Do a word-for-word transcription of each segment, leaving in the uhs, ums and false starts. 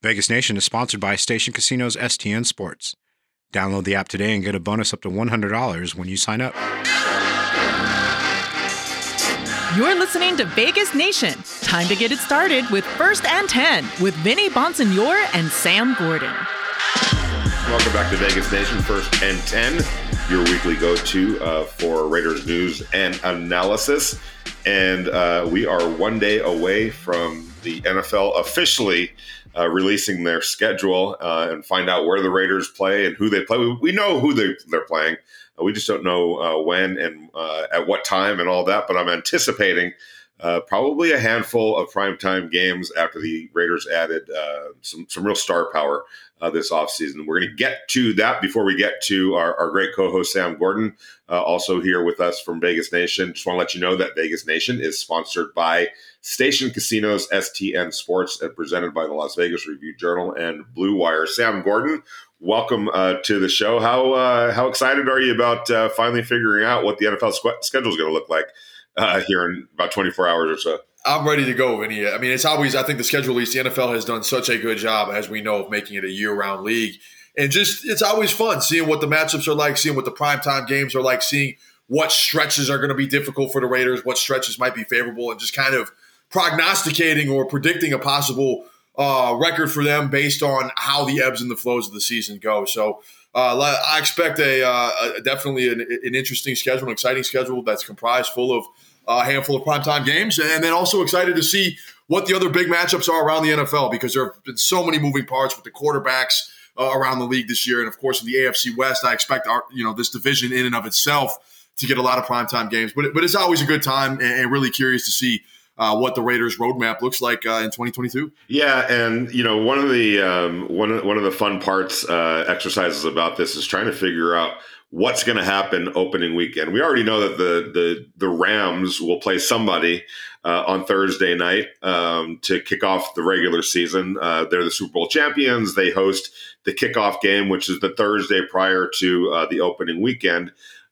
Vegas Nation is sponsored by Station Casinos S T N Sports. Download the app today and get a bonus up to one hundred dollars when you sign up. You're listening to Vegas Nation. Time to get it started with First and ten with Vinny Bonsignor and Sam Gordon. Welcome back to Vegas Nation, First and ten, your weekly go-to uh, for Raiders news and analysis. And uh, we are one day away from the N F L officially Uh, releasing their schedule uh, and find out where the Raiders play and who they play. We, we know who they, they're playing. Uh, we just don't know uh, when and uh, at what time and all that. But I'm anticipating uh, probably a handful of primetime games after the Raiders added uh, some, some real star power uh, this offseason. We're going to get to that before we get to our, our great co-host, Sam Gordon, uh, also here with us from Vegas Nation. Just want to let you know that Vegas Nation is sponsored by Station Casinos, S T N Sports, and presented by the Las Vegas Review Journal and Blue Wire. Sam Gordon, welcome uh, to the show. How uh, how excited are you about uh, finally figuring out what the N F L squ- schedule is going to look like uh, here in about twenty-four hours or so? I'm ready to go, Vinny. I mean, it's always, I think the schedule release, the N F L has done such a good job, as we know, of making it a year-round league. And just, it's always fun seeing what the matchups are like, seeing what the primetime games are like, seeing what stretches are going to be difficult for the Raiders, what stretches might be favorable, and just kind of prognosticating or predicting a possible uh, record for them based on how the ebbs and the flows of the season go. So uh, I expect a, uh, a definitely an, an interesting schedule, an exciting schedule that's comprised full of a handful of primetime games, and then also excited to see what the other big matchups are around the N F L, because there have been so many moving parts with the quarterbacks uh, around the league this year, and of course in the A F C West, I expect our, you know this division in and of itself to get a lot of primetime games. But but it's always a good time, and, and really curious to see Uh, what the Raiders' roadmap looks like uh, in twenty twenty-two. Yeah, and you know, one of the um, one of, one of the fun parts uh, exercises about this is trying to figure out what's going to happen opening weekend. We already know that the the the Rams will play somebody uh, on Thursday night um, to kick off the regular season. Uh, they're the Super Bowl champions. They host the kickoff game, which is the Thursday prior to uh, the opening weekend.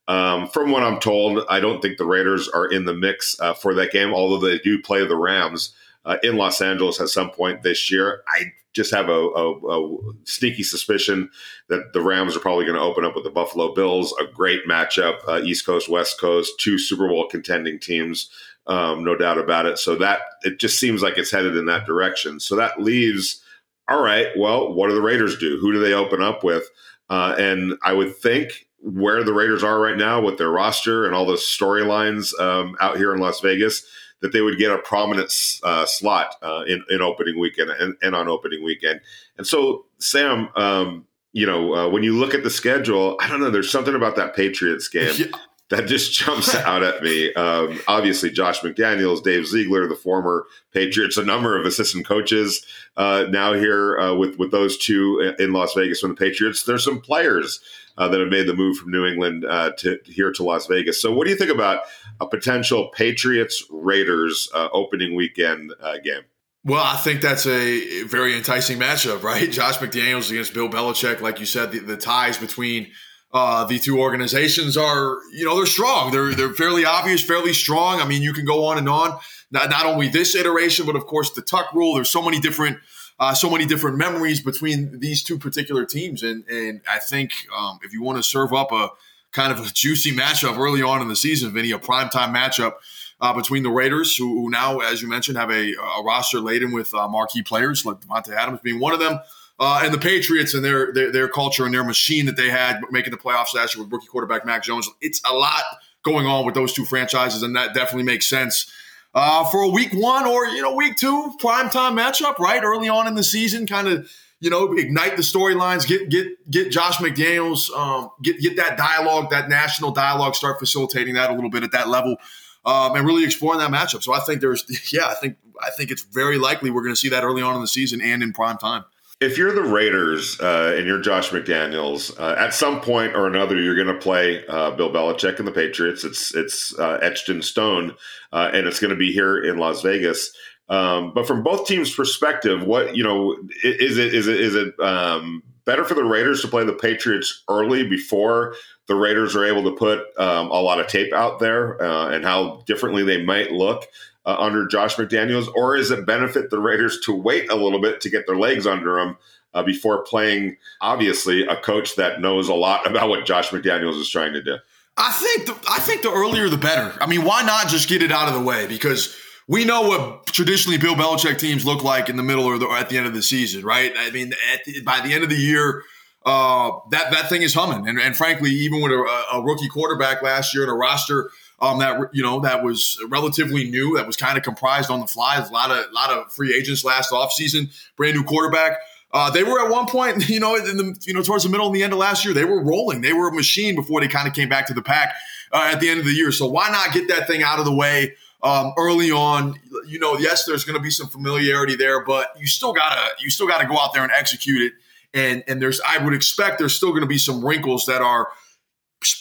Um, from what I'm told, I don't think the Raiders are in the mix uh, for that game, although they do play the Rams uh, in Los Angeles at some point this year. I just have a, a, a sneaky suspicion that the Rams are probably going to open up with the Buffalo Bills, a great matchup, uh, East Coast, West Coast, two Super Bowl contending teams, um, no doubt about it. So that it just seems like it's headed in that direction. So that leaves, all right, well, what do the Raiders do? Who do they open up with? Uh, and I would think, where the Raiders are right now with their roster and all those storylines um, out here in Las Vegas, that they would get a prominent uh, slot uh, in, in opening weekend and, and on opening weekend. And so, Sam, um, you know, uh, when you look at the schedule, I don't know, there's something about that Patriots game yeah. that just jumps out at me. Um, obviously, Josh McDaniels, Dave Ziegler, the former Patriots, a number of assistant coaches uh, now here uh, with, with those two in Las Vegas from the Patriots. There's some players Uh, that have made the move from New England uh, to here to Las Vegas. So what do you think about a potential Patriots-Raiders uh, opening weekend uh, game? Well, I think that's a very enticing matchup, right? Josh McDaniels against Bill Belichick. Like you said, the, the ties between uh, the two organizations are, you know, they're strong. They're they're fairly obvious, fairly strong. I mean, you can go on and on. Not, not only this iteration, but of course the Tuck rule. There's so many different Uh, so many different memories between these two particular teams. And and I think um, if you want to serve up a kind of a juicy matchup early on in the season, Vinny, a primetime matchup uh, between the Raiders, who, who now, as you mentioned, have a, a roster laden with uh, marquee players, like Devontae Adams being one of them, uh, and the Patriots and their, their their culture and their machine that they had making the playoffs last year with rookie quarterback Mac Jones. It's a lot going on with those two franchises, and that definitely makes sense. Uh, for a week one or, you know, week two primetime matchup, right? Early on in the season, kind of, you know, ignite the storylines, get get get Josh McDaniels, um, get, get that dialogue, that national dialogue, start facilitating that a little bit at that level um, and really exploring that matchup. So I think there's, yeah, I think I think it's very likely we're going to see that early on in the season and in primetime. If you're the Raiders uh, and you're Josh McDaniels, uh, at some point or another, you're going to play uh, Bill Belichick and the Patriots. It's it's uh, etched in stone, uh, and it's going to be here in Las Vegas. Um, but from both teams' perspective, what you know is it is it is it um, better for the Raiders to play the Patriots early before the Raiders are able to put um, a lot of tape out there uh, and how differently they might look uh, under Josh McDaniels? Or is it benefit the Raiders to wait a little bit to get their legs under them uh, before playing, obviously, a coach that knows a lot about what Josh McDaniels is trying to do? I think the, I think the earlier the better. I mean, why not just get it out of the way? Because we know what traditionally Bill Belichick teams look like in the middle or, the, or at the end of the season, right? I mean, at the, by the end of the year, uh, that that thing is humming. And, and frankly, even with a, a rookie quarterback last year and a roster um, that you know that was relatively new, that was kind of comprised on the fly, a lot of a lot of free agents last offseason, brand new quarterback. Uh, they were at one point, you know, in the, you know, towards the middle and the end of last year, they were rolling. They were a machine before they kind of came back to the pack uh, at the end of the year. So why not get that thing out of the way um, early on? You know, yes, there's going to be some familiarity there, but you still gotta you still gotta go out there and execute it. And and there's I would expect there's still going to be some wrinkles that are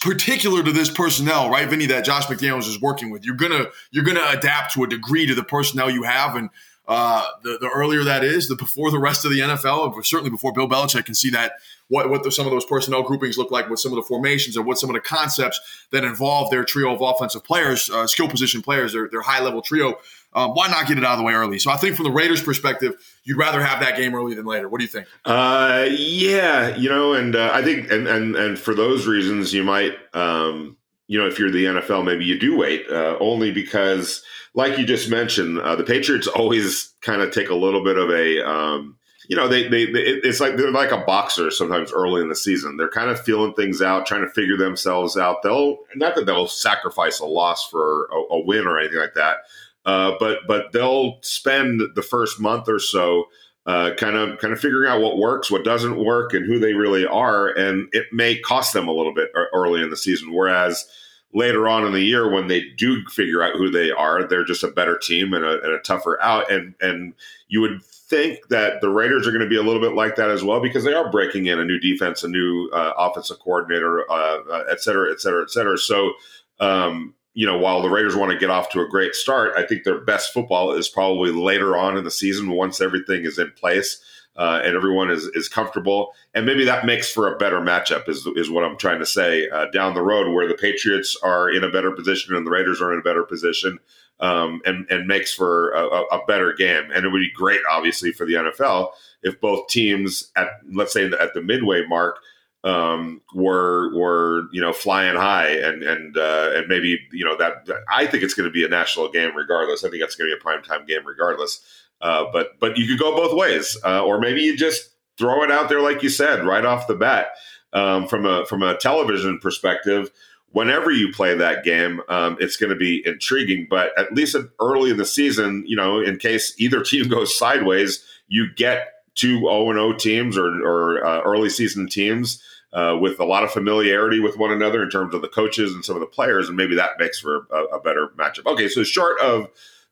particular to this personnel, right, Vinny? That Josh McDaniels is working with. You're gonna you're gonna adapt to a degree to the personnel you have and. Uh, the, the earlier that is, the before the rest of the N F L, or certainly before Bill Belichick can see that what, what the, some of those personnel groupings look like, what some of the formations or what some of the concepts that involve their trio of offensive players, uh, skill position players, their, their high-level trio, um, why not get it out of the way early? So I think from the Raiders' perspective, you'd rather have that game early than later. What do you think? Uh, yeah, you know, and uh, I think and, and, and for those reasons, you might, um, you know, if you're the N F L, maybe you do wait uh, only because – like you just mentioned, uh, the Patriots always kind of take a little bit of a, um, you know, they, they they it's like they're like a boxer sometimes early in the season. They're kind of feeling things out, trying to figure themselves out. They'll not that they'll sacrifice a loss for a, a win or anything like that, uh, but but they'll spend the first month or so uh, kind of kind of figuring out what works, what doesn't work, and who they really are, and it may cost them a little bit early in the season. Whereas later on in the year, when they do figure out who they are, they're just a better team and a, and a tougher out. And and you would think that the Raiders are going to be a little bit like that as well because they are breaking in a new defense, a new uh, offensive coordinator, uh, et cetera, et cetera, et cetera. So, um, you know, while the Raiders want to get off to a great start, I think their best football is probably later on in the season once everything is in place. Uh, and everyone is is comfortable, and maybe that makes for a better matchup is is what I'm trying to say uh, down the road, where the Patriots are in a better position and the Raiders are in a better position, um, and and makes for a, a better game. And it would be great, obviously, for the N F L if both teams at let's say at the midway mark um, were were you know flying high, and and uh, and maybe you know that I think it's going to be a national game regardless. I think that's going to be a primetime game regardless. Uh, but but you could go both ways, uh, or maybe you just throw it out there, like you said, right off the bat. Um, from a from a television perspective, whenever you play that game, um, it's going to be intriguing. But at least early in the season, you know, in case either team goes sideways, you get two oh and oh teams or, or uh, early season teams uh, with a lot of familiarity with one another in terms of the coaches and some of the players, and maybe that makes for a, a better matchup. Okay, so short of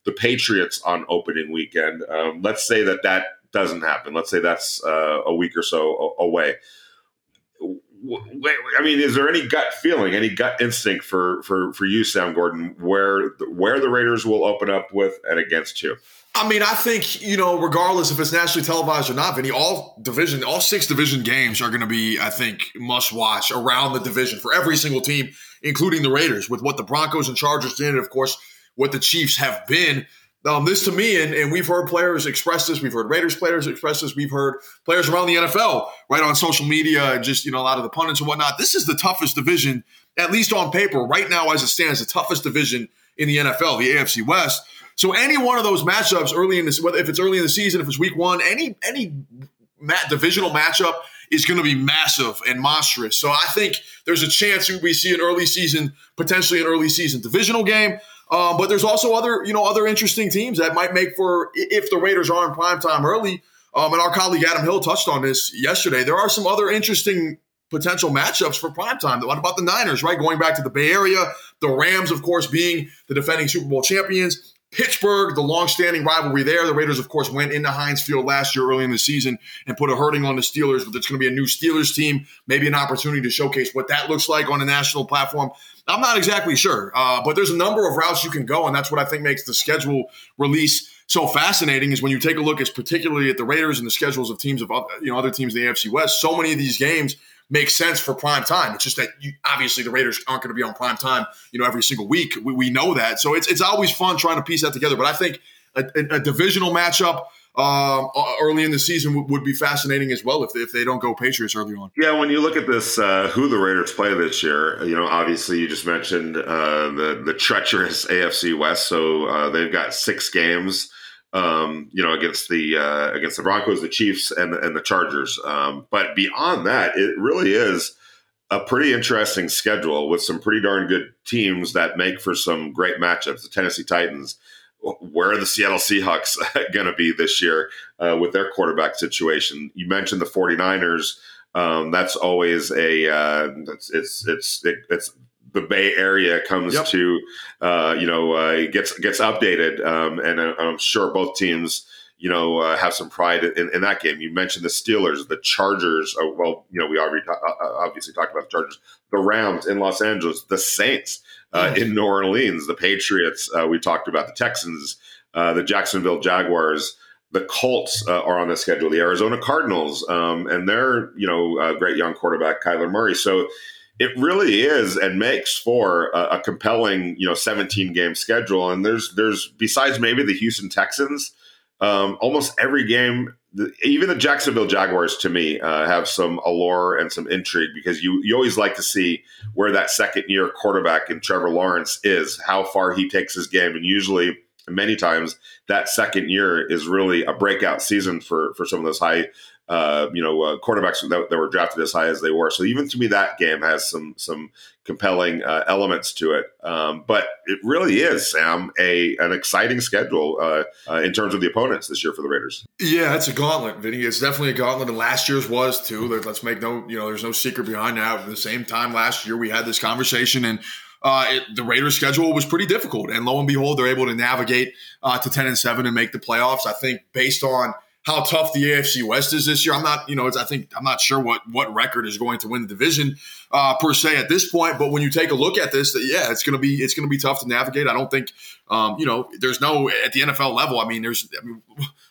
the Patriots on opening weekend. Um, let's say that that doesn't happen. Let's say that's uh, a week or so away. I mean, is there any gut feeling, any gut instinct for for for you, Sam Gordon, where where the Raiders will open up with and against you? I mean, I think, you know, regardless if it's nationally televised or not, Vinny, all division, all six division games are going to be, I think, must watch around the division for every single team, including the Raiders, with what the Broncos and Chargers did, and of course, what the Chiefs have been. Um, this to me, and, and we've heard players express this, we've heard Raiders players express this, we've heard players around the N F L, right, on social media, and just, you know, a lot of the pundits and whatnot. This is the toughest division, at least on paper, right now as it stands, the toughest division in the N F L, the A F C West. So any one of those matchups early in this, whether if it's early in the season, if it's week one, any any mat, divisional matchup is going to be massive and monstrous. So I think there's a chance we see an early season, potentially an early season divisional game. Um, but there's also other, you know, other interesting teams that might make for, if the Raiders are in primetime early, um, and our colleague Adam Hill touched on this yesterday, there are some other interesting potential matchups for primetime. What about the Niners, right? Going back to the Bay Area, the Rams, of course, being the defending Super Bowl champions, Pittsburgh, the longstanding rivalry there. The Raiders, of course, went into Heinz Field last year early in the season and put a hurting on the Steelers, but it's going to be a new Steelers team, maybe an opportunity to showcase what that looks like on a national platform. I'm not exactly sure, uh, but there's a number of routes you can go, and that's what I think makes the schedule release so fascinating is when you take a look, as particularly at the Raiders and the schedules of teams of you know other teams in the A F C West, so many of these games make sense for prime time. It's just that you, obviously the Raiders aren't going to be on prime time, you know, every single week. We, we know that, so it's it's always fun trying to piece that together. But I think a, a, a divisional matchup uh, early in the season w- would be fascinating as well if they, if they don't go Patriots early on. Yeah, when you look at this, uh, who the Raiders play this year, you know, obviously you just mentioned uh, the the treacherous A F C West, so uh, they've got six games. Um, you know, against the uh, against the Broncos, the Chiefs, and and the Chargers. Um, but beyond that, it really is a pretty interesting schedule with some pretty darn good teams that make for some great matchups. The Tennessee Titans. Where are the Seattle Seahawks going to be this year uh, with their quarterback situation? You mentioned the 49ers. Um, that's always a uh, it's it's it's it, it's. The Bay Area comes yep. to, uh, you know, uh, gets gets updated, um, and I'm sure both teams, you know, uh, have some pride in, in that game. You mentioned the Steelers, the Chargers. Oh, well, you know, we already ta- obviously talked about the Chargers, the Rams in Los Angeles, the Saints uh, mm-hmm. in New Orleans, the Patriots. Uh, we talked about the Texans, uh, the Jacksonville Jaguars, the Colts uh, are on the schedule, the Arizona Cardinals, um, and their, you know, uh, great young quarterback Kyler Murray. So. It really is, and makes for a, a compelling, you know, seventeen game schedule. And there's there's besides maybe the Houston Texans, um, almost every game, the, even the Jacksonville Jaguars to me uh, have some allure and some intrigue, because you you always like to see where that second year quarterback in Trevor Lawrence is, how far he takes his game, and usually. Many times that second year is really a breakout season for, for some of those high, uh, you know, uh, quarterbacks that, that were drafted as high as they were. So even to me, that game has some some compelling uh, elements to it. Um, but it really is, Sam, a an exciting schedule uh, uh, in terms of the opponents this year for the Raiders. Yeah, it's a gauntlet, Vinny. It's definitely a gauntlet, and last year's was too. Let's make no, you know, there's no secret behind that. At the same time last year, we had this conversation, and. Uh, it, the Raiders' schedule was pretty difficult, and lo and behold, they're able to navigate uh, to ten and seven and make the playoffs. I think based on how tough the A F C West is this year, I'm not, you know, it's, I think I'm not sure what what record is going to win the division uh, per se at this point. But when you take a look at this, that yeah, it's gonna be it's gonna be tough to navigate. I don't think, um, you know, there's no at the N F L level. I mean, there's I mean,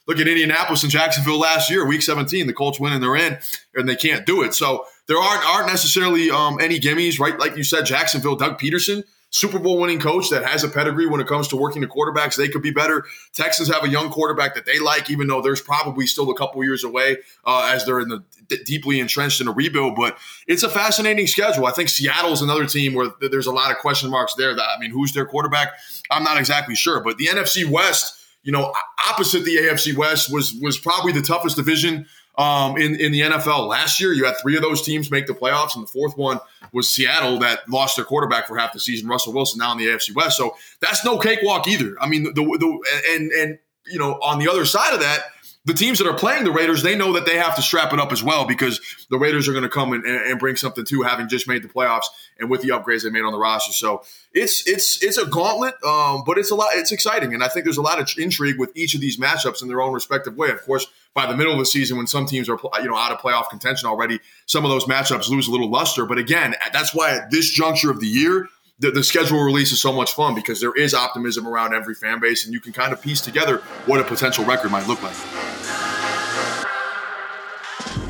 look at Indianapolis and Jacksonville last year, Week seventeen. The Colts win and they're in, and they can't do it. So. There aren't aren't necessarily um, any gimmies, right? Like you said, Jacksonville, Doug Peterson, Super Bowl winning coach that has a pedigree when it comes to working the quarterbacks. They could be better. Texans have a young quarterback that they like, even though there's probably still a couple years away uh, as they're in the d- deeply entrenched in a rebuild. But it's a fascinating schedule. I think Seattle's another team where th- there's a lot of question marks there. That I mean, who's their quarterback? I'm not exactly sure. But the N F C West, you know, opposite the A F C West, was was probably the toughest division. Um, in, in the N F L last year, you had three of those teams make the playoffs, and the fourth one was Seattle that lost their quarterback for half the season, Russell Wilson, now in the A F C West. So that's no cakewalk either. I mean, the, the and and you know, on the other side of that, the teams that are playing the Raiders, they know that they have to strap it up as well, because the Raiders are going to come and, and bring something too, having just made the playoffs and with the upgrades they made on the roster. So it's it's it's a gauntlet, um, but it's a lot. It's exciting, and I think there's a lot of intrigue with each of these matchups in their own respective way. Of course. By the middle of the season, when some teams are you know out of playoff contention already, some of those matchups lose a little luster. But again, that's why at this juncture of the year, the, the schedule release is so much fun, because there is optimism around every fan base, and you can kind of piece together what a potential record might look like.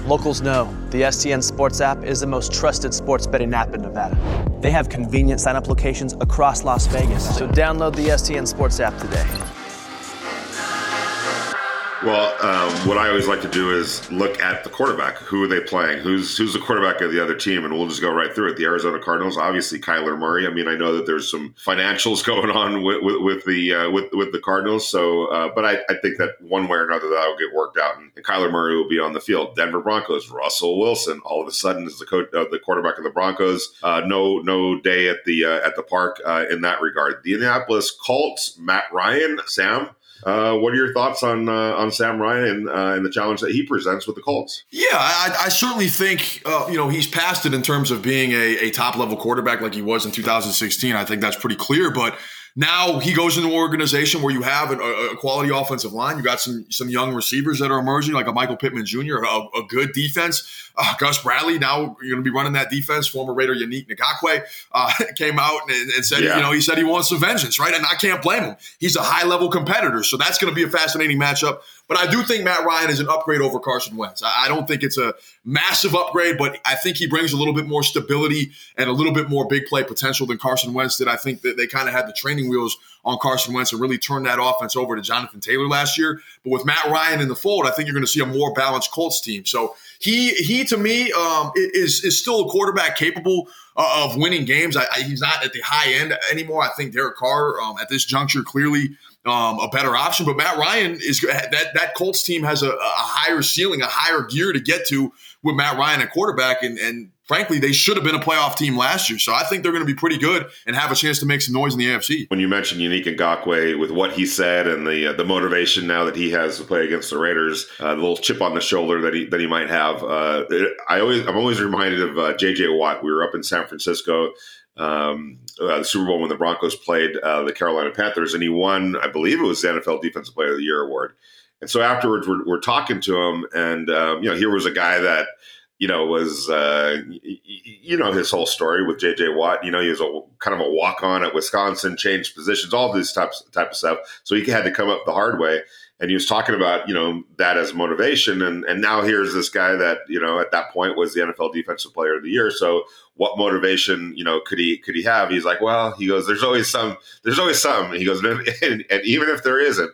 Locals know the S T N Sports app is the most trusted sports betting app in Nevada. They have convenient sign-up locations across Las Vegas. So download the S T N Sports app today. Well, um, what I always like to do is look at the quarterback. Who are they playing? Who's who's the quarterback of the other team? And we'll just go right through it. The Arizona Cardinals, obviously Kyler Murray. I mean, I know that there's some financials going on with with, with the uh, with with the Cardinals. So, uh, but I, I think that one way or another that will get worked out, and Kyler Murray will be on the field. Denver Broncos, Russell Wilson, all of a sudden is the co- uh, the quarterback of the Broncos. Uh, no no day at the uh, at the park uh, in that regard. The Indianapolis Colts, Matt Ryan, Sam. Uh, what are your thoughts on uh, on Sam Ryan and, uh, and the challenge that he presents with the Colts? Yeah, I, I certainly think uh, you know he's past it in terms of being a, a top level quarterback like he was in two thousand sixteen. I think that's pretty clear. But Now he goes into an organization where you have an, a, a quality offensive line. You got some some young receivers that are emerging, like a Michael Pittman Junior, a, a good defense. Uh, Gus Bradley, now you're going to be running that defense. Former Raider Yannick Ngakoue uh, came out and, and said, yeah. you know, he said he wants some vengeance, right? And I can't blame him. He's a high-level competitor, so that's going to be a fascinating matchup. But I do think Matt Ryan is an upgrade over Carson Wentz. I, I don't think it's a massive upgrade, but I think he brings a little bit more stability and a little bit more big play potential than Carson Wentz did. I think that they kind of had the training wheels on Carson Wentz and really turned that offense over to Jonathan Taylor last year. But with Matt Ryan in the fold, I think you're going to see a more balanced Colts team. So he, he to me, um, is is still a quarterback capable uh, of winning games. I, I, he's not at the high end anymore. I think Derek Carr, um, at this juncture, clearly um, a better option. But Matt Ryan, is that that Colts team has a, a higher ceiling, a higher gear to get to with Matt Ryan at quarterback. And, and frankly, they should have been a playoff team last year. So I think they're going to be pretty good and have a chance to make some noise in the A F C. When you mentioned Yannick Ngakoue, with what he said and the uh, the motivation now that he has to play against the Raiders, uh, the little chip on the shoulder that he that he might have, uh, I always I'm always reminded of uh, J J Watt. We were up in San Francisco, um, uh, the Super Bowl when the Broncos played uh, the Carolina Panthers, and he won, I believe it was the N F L Defensive Player of the Year award. And so afterwards, we're, we're talking to him, and um, you know, here was a guy that, you know, was, uh, you know, his whole story with J J Watt. You know, he was a kind of a walk-on at Wisconsin, changed positions, all this type, type of stuff. So he had to come up the hard way. And he was talking about, you know, that as motivation. And, and now here's this guy that, you know, at that point was the N F L Defensive Player of the Year. So what motivation, you know, could he could he have? He's like, well, he goes, there's always some. There's always some. He goes, and, and even if there isn't,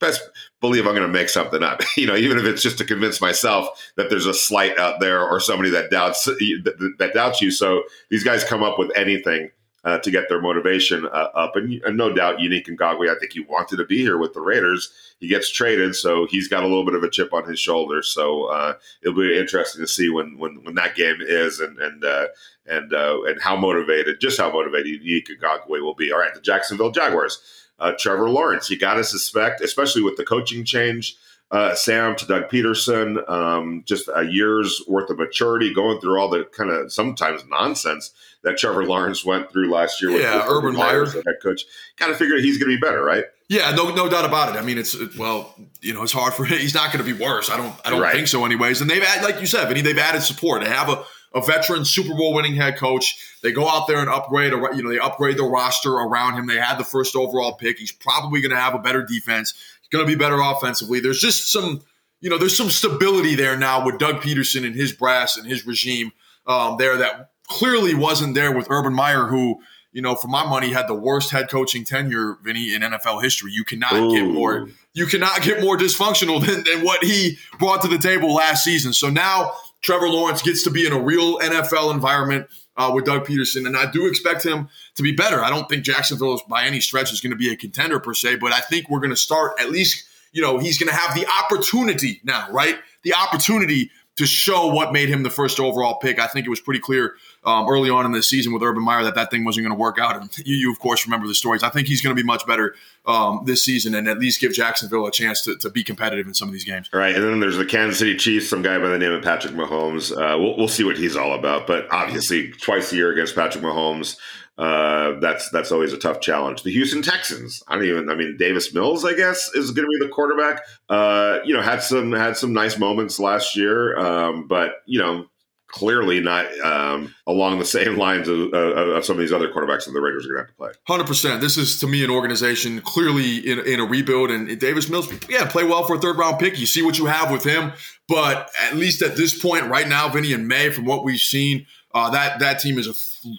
best believe I'm going to make something up, you know, even if it's just to convince myself that there's a slight out there or somebody that doubts that, that doubts you. So these guys come up with anything uh, to get their motivation uh, up. And, and no doubt, Yannick Ngakoue, I think he wanted to be here with the Raiders. He gets traded, so he's got a little bit of a chip on his shoulder. So uh, it'll be interesting to see when when, when that game is and and uh, and uh, and how motivated, just how motivated Yannick Ngakoue will be. All right, the Jacksonville Jaguars. Uh, Trevor Lawrence, you got to suspect, especially with the coaching change, uh, Sam to Doug Peterson, um, just a year's worth of maturity going through all the kind of sometimes nonsense that Trevor Lawrence went through last year. With, yeah, with Urban Meyer as head coach. Got to figure he's going to be better, right? Yeah, no, no doubt about it. I mean, it's well, you know, it's hard for him. He's not going to be worse. I don't, I don't right. think so, anyways. And they've added, like you said, Vinny, they've added support. They have a. a veteran Super Bowl winning head coach. They go out there and upgrade, you know, they upgrade their roster around him. They had the first overall pick. He's probably going to have a better defense. He's going to be better offensively. There's just some, you know, there's some stability there now with Doug Peterson and his brass and his regime um, there that clearly wasn't there with Urban Meyer, who, you know, for my money, had the worst head coaching tenure, Vinny, in N F L history. You cannot Ooh. get more, you cannot get more dysfunctional than, than what he brought to the table last season. So now Trevor Lawrence gets to be in a real N F L environment uh, with Doug Peterson, and I do expect him to be better. I don't think Jacksonville is, by any stretch, is going to be a contender per se, but I think we're going to start at least, you know, he's going to have the opportunity now, right? The opportunity to show what made him the first overall pick. I think it was pretty clear um, early on in the season with Urban Meyer that that thing wasn't going to work out. And you, you, of course, remember the stories. I think he's going to be much better um, this season and at least give Jacksonville a chance to, to be competitive in some of these games. All right, and then there's the Kansas City Chiefs, some guy by the name of Patrick Mahomes. Uh, we'll, we'll see what he's all about. But obviously, twice a year against Patrick Mahomes, uh, that's that's always a tough challenge. The Houston Texans. I don't even. I mean, Davis Mills, I guess, is going to be the quarterback. Uh, you know, had some had some nice moments last year, um, but you know, clearly not um, along the same lines of, of, of some of these other quarterbacks that the Raiders are going to have to play. one hundred percent. This is, to me, an organization clearly in, in a rebuild. And Davis Mills, yeah, play well for a third-round pick. You see what you have with him. But at least at this point right now, Vinny, and May, from what we've seen, uh, that that team is a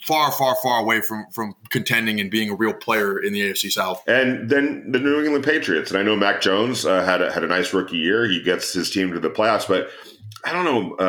far, far, far away from from contending and being a real player in the A F C South. And then the New England Patriots. And I know Mac Jones uh, had, a, had a nice rookie year. He gets his team to the playoffs, but – I don't know, uh,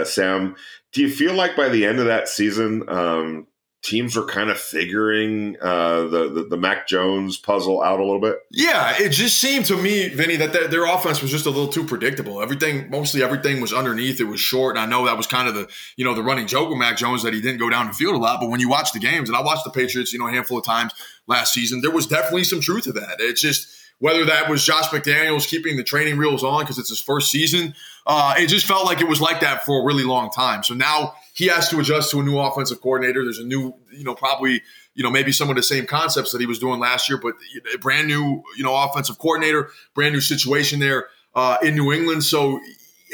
uh, Sam, do you feel like by the end of that season, um, teams were kind of figuring uh, the, the the Mac Jones puzzle out a little bit? Yeah, it just seemed to me, Vinny, that their, their offense was just a little too predictable. Everything, mostly everything was underneath. It was short. And I know that was kind of the, you know, the running joke with Mac Jones that he didn't go down the field a lot. But when you watch the games, and I watched the Patriots, you know, a handful of times last season, there was definitely some truth to that. It's just whether that was Josh McDaniels keeping the training wheels on because it's his first season. Uh, it just felt like it was like that for a really long time. So now he has to adjust to a new offensive coordinator. There's a new, you know, probably you know, maybe some of the same concepts that he was doing last year, but a brand new, you know, offensive coordinator, brand new situation there uh, in New England. So,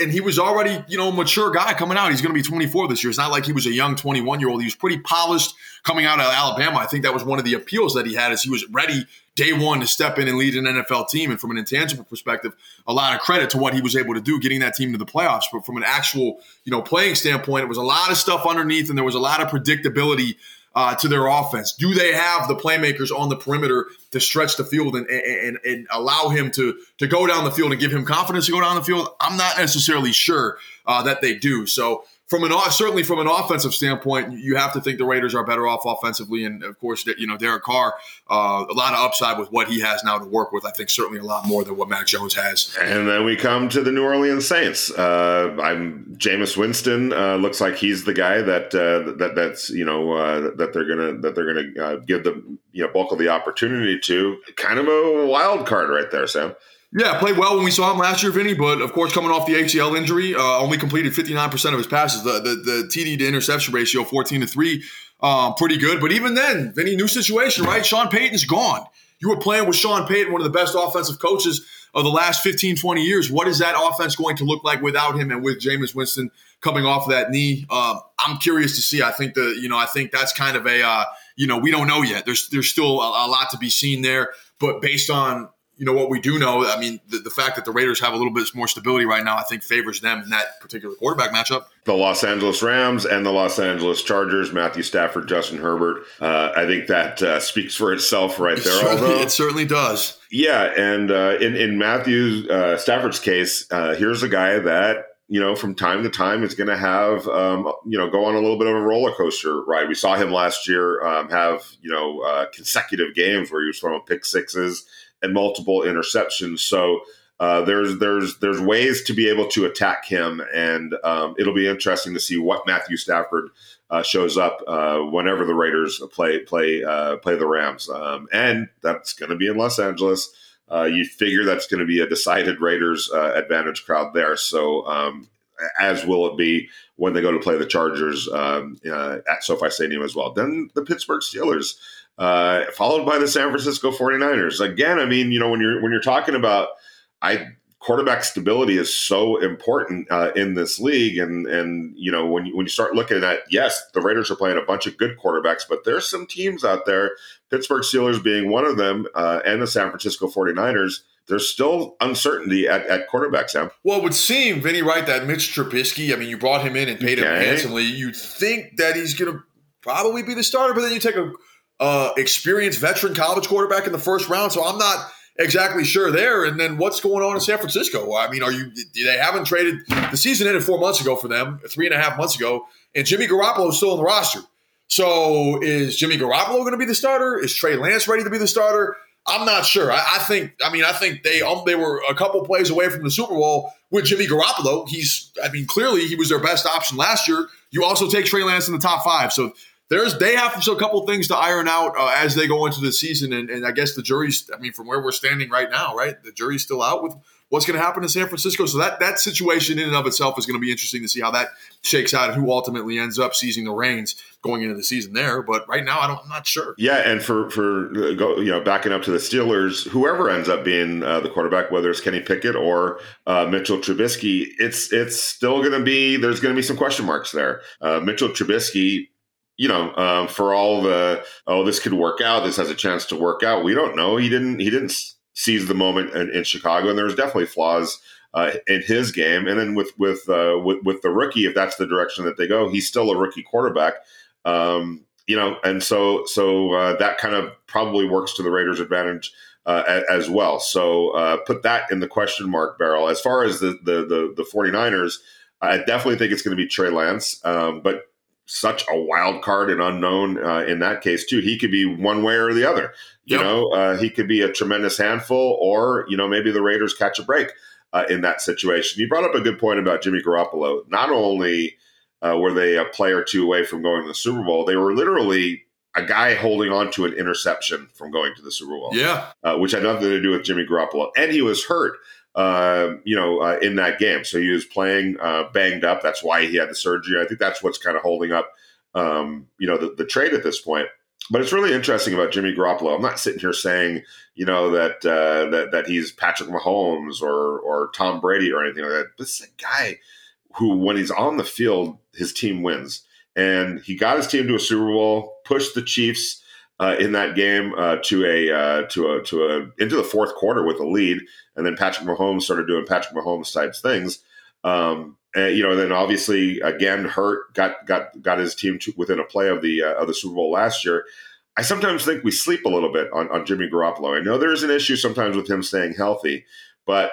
and he was already, you know, a mature guy coming out. He's going to be twenty-four this year. It's not like he was a young twenty-one-year-old. He was pretty polished coming out of Alabama. I think that was one of the appeals that he had, is he was ready day one to step in and lead an N F L team. And from an intangible perspective, a lot of credit to what he was able to do, getting that team to the playoffs. But from an actual, you know, playing standpoint, it was a lot of stuff underneath, and there was a lot of predictability uh, to their offense. Do they have the playmakers on the perimeter to stretch the field and, and, and allow him to, to go down the field and give him confidence to go down the field? I'm not necessarily sure uh, that they do. So from an certainly from an offensive standpoint, you have to think the Raiders are better off offensively. And of course, you know, Derek Carr, uh, a lot of upside with what he has now to work with. I think certainly a lot more than what Mac Jones has. And then we come to the New Orleans Saints. Uh, I'm Jameis Winston. Uh, looks like he's the guy that uh, that that's you know uh, that they're gonna that they're gonna uh, give the you know, bulk of the opportunity to. Kind of a wild card right there, Sam. Yeah, played well when we saw him last year, Vinny, but of course, coming off the A C L injury, uh, only completed fifty-nine percent of his passes. The, the, the T D to interception ratio, fourteen to three, um, pretty good. But even then, Vinny, new situation, right? Sean Payton's gone. You were playing with Sean Payton, one of the best offensive coaches of the last fifteen, twenty years. What is that offense going to look like without him and with Jameis Winston coming off that knee? Um, I'm curious to see. I think the, you know, I think that's kind of a, uh, you know, we don't know yet. There's, there's still a, a lot to be seen there, but based on, you know, what we do know, I mean, the, the fact that the Raiders have a little bit more stability right now, I think favors them in that particular quarterback matchup. The Los Angeles Rams and the Los Angeles Chargers, Matthew Stafford, Justin Herbert. Uh, I think that uh, speaks for itself right there. It certainly, although, it certainly does. Yeah, and uh, in, in Matthew uh, Stafford's case, uh, here's a guy that, you know, from time to time is going to have, um, you know, go on a little bit of a roller coaster ride. We saw him last year um, have, you know, uh, consecutive games where he was throwing pick sixes and multiple interceptions. So uh, there's there's there's ways to be able to attack him, and um, it'll be interesting to see what Matthew Stafford uh, shows up uh, whenever the Raiders play play uh, play the Rams, um, and that's going to be in Los Angeles. Uh, you figure that's going to be a decided Raiders uh, advantage crowd there. So um, as will it be when they go to play the Chargers um, uh, at SoFi Stadium as well. Then the Pittsburgh Steelers. Uh, followed by the San Francisco forty-niners. Again, I mean, you know, when you're when you're talking about I quarterback stability is so important uh, in this league, and and you know when you, when you start looking at, yes, the Raiders are playing a bunch of good quarterbacks, but there's some teams out there, Pittsburgh Steelers being one of them, uh, and the San Francisco forty-niners. There's still uncertainty at, at quarterback, Sam. Well, it would seem, Vinny, right, that Mitch Trubisky, I mean, you brought him in and paid okay. him handsomely. You'd think that he's going to probably be the starter, but then you take a Uh, experienced veteran college quarterback in the first round, so I'm not exactly sure there. And then what's going on in San Francisco? I mean, are you? They haven't traded. The season ended four months ago for them, three and a half months ago, and Jimmy Garoppolo is still on the roster. So is Jimmy Garoppolo going to be the starter? Is Trey Lance ready to be the starter? I'm not sure. I, I think. I mean, I think they um, they were a couple plays away from the Super Bowl with Jimmy Garoppolo. He's. I mean, clearly he was their best option last year. You also take Trey Lance in the top five, so. There's they have a couple things to iron out uh, as they go into the season, and, and I guess the jury's – I mean, from where we're standing right now, right, the jury's still out with what's going to happen in San Francisco. So that that situation in and of itself is going to be interesting to see how that shakes out and who ultimately ends up seizing the reins going into the season there. But right now, I don't, I'm not sure. Yeah, and for, for go, you know, backing up to the Steelers, whoever ends up being uh, the quarterback, whether it's Kenny Pickett or uh, Mitchell Trubisky, it's, it's still going to be – there's going to be some question marks there. Uh, Mitchell Trubisky – You know, uh, for all the oh, this could work out. This has a chance to work out. We don't know. He didn't. He didn't seize the moment in, in Chicago, and there was definitely flaws uh, in his game. And then with with, uh, with with the rookie, if that's the direction that they go, he's still a rookie quarterback. Um, you know, and so so uh, that kind of probably works to the Raiders' advantage uh, as well. So uh, put that in the question mark barrel. As far as the the the, the forty-niners, I definitely think it's going to be Trey Lance, um, but. Such a wild card and unknown uh, in that case, too. He could be one way or the other. You yep. know, uh, he could be a tremendous handful or, you know, maybe the Raiders catch a break uh, in that situation. You brought up a good point about Jimmy Garoppolo. Not only uh, were they a player or two away from going to the Super Bowl, they were literally a guy holding on to an interception from going to the Super Bowl. Yeah. Uh, which had nothing to do with Jimmy Garoppolo. And he was hurt. Uh, you know, uh, in that game. So he was playing uh, banged up. That's why he had the surgery. I think that's what's kind of holding up, um, you know, the, the trade at this point. But it's really interesting about Jimmy Garoppolo. I'm not sitting here saying, you know, that uh, that that he's Patrick Mahomes or or Tom Brady or anything like that. But it's a guy who, when he's on the field, his team wins. And he got his team to a Super Bowl, pushed the Chiefs uh, in that game uh, to a uh, to a to a into the fourth quarter with a lead, and then Patrick Mahomes started doing Patrick Mahomes type things. Um, and, you know, then obviously again hurt got got got his team to within a play of the uh, of the Super Bowl last year. I sometimes think we sleep a little bit on, on Jimmy Garoppolo. I know there is an issue sometimes with him staying healthy, but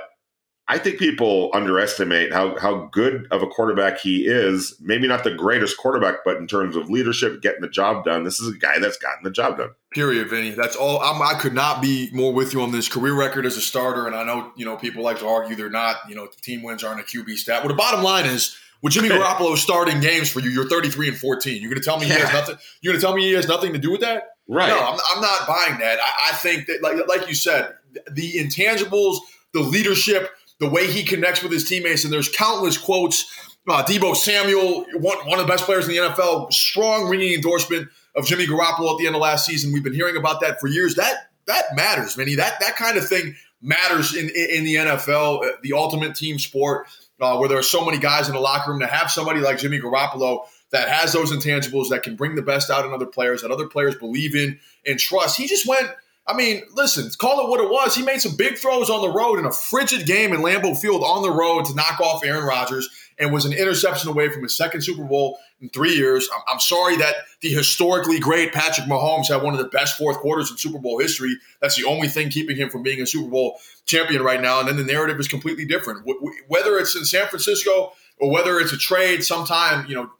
I think people underestimate how how good of a quarterback he is. Maybe not the greatest quarterback, but in terms of leadership, getting the job done, this is a guy that's gotten the job done. Period, Vinny. That's all. I'm, I could not be more with you on this career record as a starter. And I know, you know, people like to argue they're not, you know, the team wins aren't a Q B stat. Well, the bottom line is, with Jimmy Garoppolo starting games for you, you're thirty-three and fourteen. You're going to tell me yeah. he has nothing. You're going to tell me he has nothing to do with that? Right. No, I'm, I'm not buying that. I, I think that, like, like you said, the intangibles, the leadership, the way he connects with his teammates, and there's countless quotes. Uh, Debo Samuel, one, one of the best players in the N F L, strong ringing endorsement of Jimmy Garoppolo at the end of last season. We've been hearing about that for years. That that matters, Vinny. That that kind of thing matters in in, in the N F L, the ultimate team sport, uh, where there are so many guys in the locker room. To have somebody like Jimmy Garoppolo that has those intangibles, that can bring the best out in other players, that other players believe in and trust. He just went. I mean, listen, call it what it was. He made some big throws on the road in a frigid game in Lambeau Field on the road to knock off Aaron Rodgers, and was an interception away from his second Super Bowl in three years. I'm sorry that the historically great Patrick Mahomes had one of the best fourth quarters in Super Bowl history. That's the only thing keeping him from being a Super Bowl champion right now. And then the narrative is completely different. Whether it's in San Francisco or whether it's a trade sometime, you know,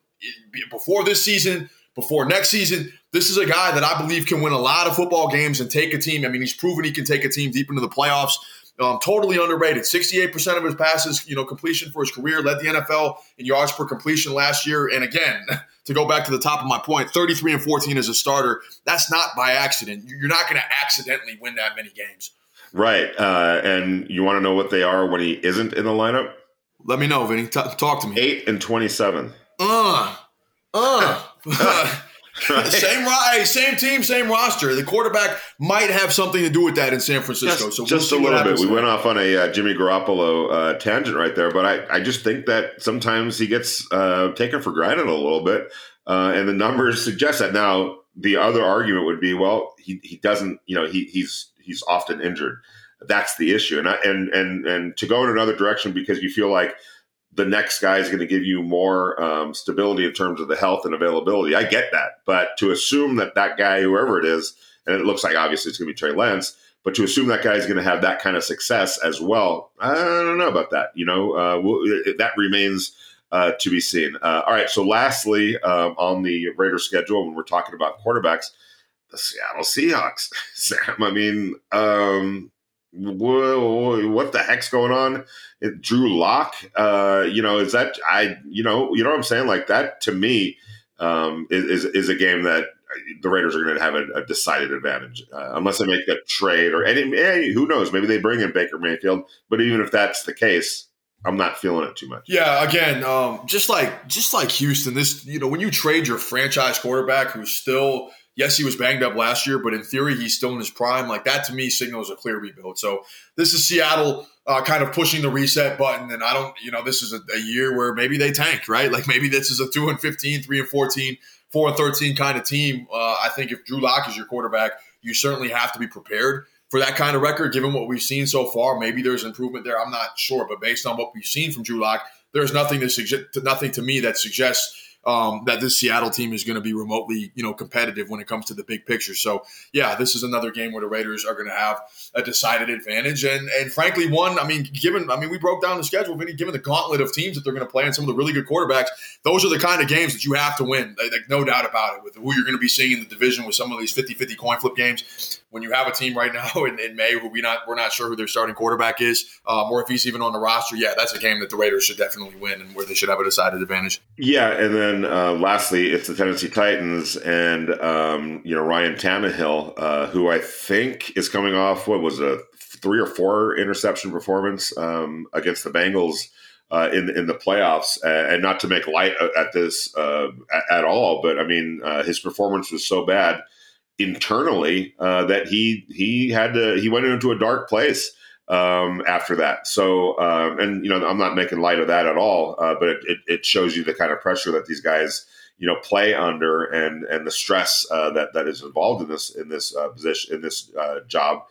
before this season, before next season, this is a guy that I believe can win a lot of football games and take a team. I mean, he's proven he can take a team deep into the playoffs. Um, totally underrated. sixty-eight percent of his passes, you know, completion for his career, led the N F L in yards per completion last year. And again, to go back to the top of my point, thirty-three and fourteen as a starter, that's not by accident. You're not going to accidentally win that many games. Right. Uh, and you want to know what they are when he isn't in the lineup? Let me know, Vinny. T- talk to me. eight and twenty-seven. Uh, uh. Right. Same ro- same team, same roster. The quarterback might have something to do with that in San Francisco. Just, so we'll just a little bit. We there. went off on a uh, Jimmy Garoppolo uh, tangent right there, but I, I just think that sometimes he gets uh, taken for granted a little bit, uh, and the numbers suggest that. Now, the other argument would be, well, he, he doesn't, you know, he he's he's often injured. That's the issue, and I, and and and to go in another direction because you feel like the next guy is going to give you more um, stability in terms of the health and availability. I get that. But to assume that that guy, whoever it is, and it looks like obviously it's going to be Trey Lance, but to assume that guy is going to have that kind of success as well, I don't know about that. You know, uh, we'll, it, that remains uh, to be seen. Uh, all right. So lastly, um, on the Raiders schedule, when we're talking about quarterbacks, the Seattle Seahawks, Sam, I mean, um, Whoa, what the heck's going on? It, Drew Lock, uh, you know, is that I, you know, you know what I'm saying? Like that to me um, is, is is a game that the Raiders are going to have a, a decided advantage uh, unless they make that trade or any. Hey, who knows? Maybe they bring in Baker Mayfield, but even if that's the case, I'm not feeling it too much. Yeah, again, um, just like just like Houston, this you know when you trade your franchise quarterback who's still. Yes, he was banged up last year, but in theory, he's still in his prime. Like that, to me, signals a clear rebuild. So this is Seattle uh, kind of pushing the reset button. And I don't, you know, this is a, a year where maybe they tanked, right? Like maybe this is a two and fifteen, three and fourteen, four and thirteen kind of team. Uh, I think if Drew Lock is your quarterback, you certainly have to be prepared for that kind of record. Given what we've seen so far, maybe there's improvement there. I'm not sure, but based on what we've seen from Drew Lock, there's nothing to suggest, nothing to me that suggests. Um, that this Seattle team is going to be remotely, you know, competitive when it comes to the big picture. So, yeah, this is another game where the Raiders are going to have a decided advantage. And, and frankly, one, I mean, given, I mean, we broke down the schedule, Vinny, given the gauntlet of teams that they're going to play and some of the really good quarterbacks, those are the kind of games that you have to win. Like, no doubt about it, with who you're going to be seeing in the division with some of these fifty-fifty coin flip games. When you have a team right now in, in May who we not, we're not sure who their starting quarterback is, um, or if he's even on the roster, yeah, that's a game that the Raiders should definitely win and where they should have a decided advantage. Yeah, and then And uh, lastly, it's the Tennessee Titans and, um, you know, Ryan Tannehill, uh, who I think is coming off what was a three or four interception performance um, against the Bengals uh, in, in the playoffs. Uh, and not to make light at this uh, at all, but I mean, uh, his performance was so bad internally uh, that he he had to he went into a dark place um, after that. So uh, and you know I'm not making light of that at all, uh, but it, it, it shows you the kind of pressure that these guys you know play under and and the stress uh, that that is involved in this in this uh, position in this uh, job.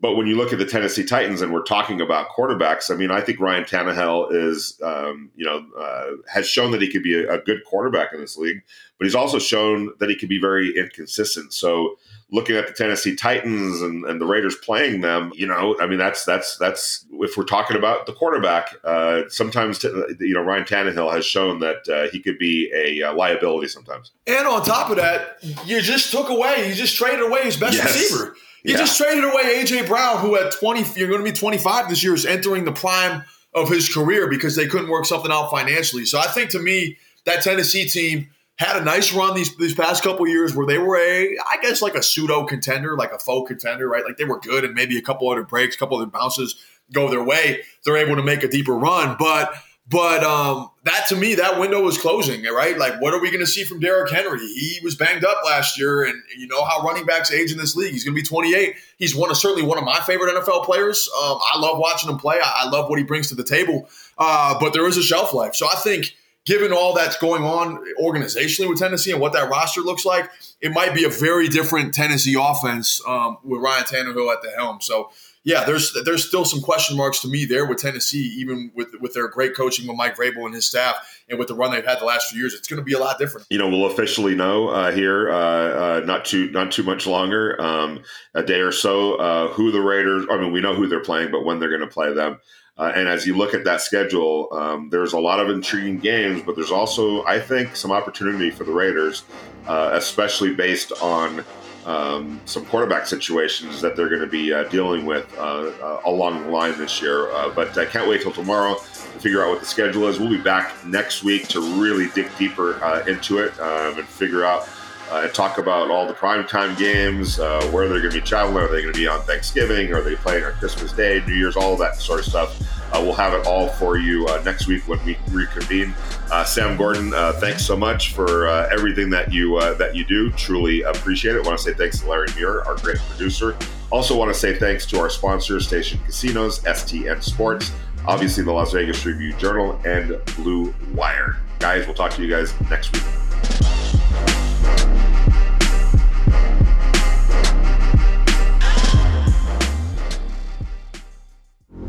But when you look at the Tennessee Titans, and we're talking about quarterbacks, I mean, I think Ryan Tannehill is, um, you know, uh, has shown that he could be a, a good quarterback in this league, but he's also shown that he can be very inconsistent. So looking at the Tennessee Titans and, and the Raiders playing them, you know, I mean, that's that's that's if we're talking about the quarterback, uh, sometimes, t- you know, Ryan Tannehill has shown that uh, he could be a uh, liability sometimes. And on top of that, you just took away, you just traded away his best yes. receiver. You yeah. just traded away A J. Brown, who at twenty, you're going to be twenty-five this year, is entering the prime of his career because they couldn't work something out financially. So I think to me, that Tennessee team had a nice run these these past couple of years where they were a, I guess, like a pseudo contender, like a faux contender, right? Like they were good and maybe a couple other breaks, a couple other bounces go their way. They're able to make a deeper run, but. But um, that, to me, that window is closing, right? Like, what are we going to see from Derrick Henry? He was banged up last year, and you know how running backs age in this league. He's going to be twenty-eight. He's one of, certainly one of my favorite N F L players. Um, I love watching him play. I, I love what he brings to the table. Uh, but there is a shelf life. So I think given all that's going on organizationally with Tennessee and what that roster looks like, it might be a very different Tennessee offense um, with Ryan Tannehill at the helm. So, yeah, there's there's still some question marks to me there with Tennessee, even with, with their great coaching with Mike Vrabel and his staff and with the run they've had the last few years. It's going to be a lot different. You know, we'll officially know uh, here uh, uh, not too not too much longer, um, a day or so, uh, who the Raiders – I mean, we know who they're playing, but when they're going to play them. Uh, and as you look at that schedule, um, there's a lot of intriguing games, but there's also, I think, some opportunity for the Raiders, uh, especially based on – Um, some quarterback situations that they're going to be uh, dealing with uh, uh, along the line this year. Uh, but I can't wait till tomorrow to figure out what the schedule is. We'll be back next week to really dig deeper uh, into it um, and figure out uh, and talk about all the primetime games, uh, where they're going to be traveling. Are they going to be on Thanksgiving? Are they playing on Christmas Day, New Year's, all of that sort of stuff. Uh, we'll have it all for you uh, next week when we reconvene. Uh, Sam Gordon, uh, thanks so much for uh, everything that you uh, that you do. Truly appreciate it. I want to say thanks to Larry Muir, our great producer. Also want to say thanks to our sponsors, Station Casinos, S T N Sports, obviously the Las Vegas Review Journal, and Blue Wire. Guys, we'll talk to you guys next week.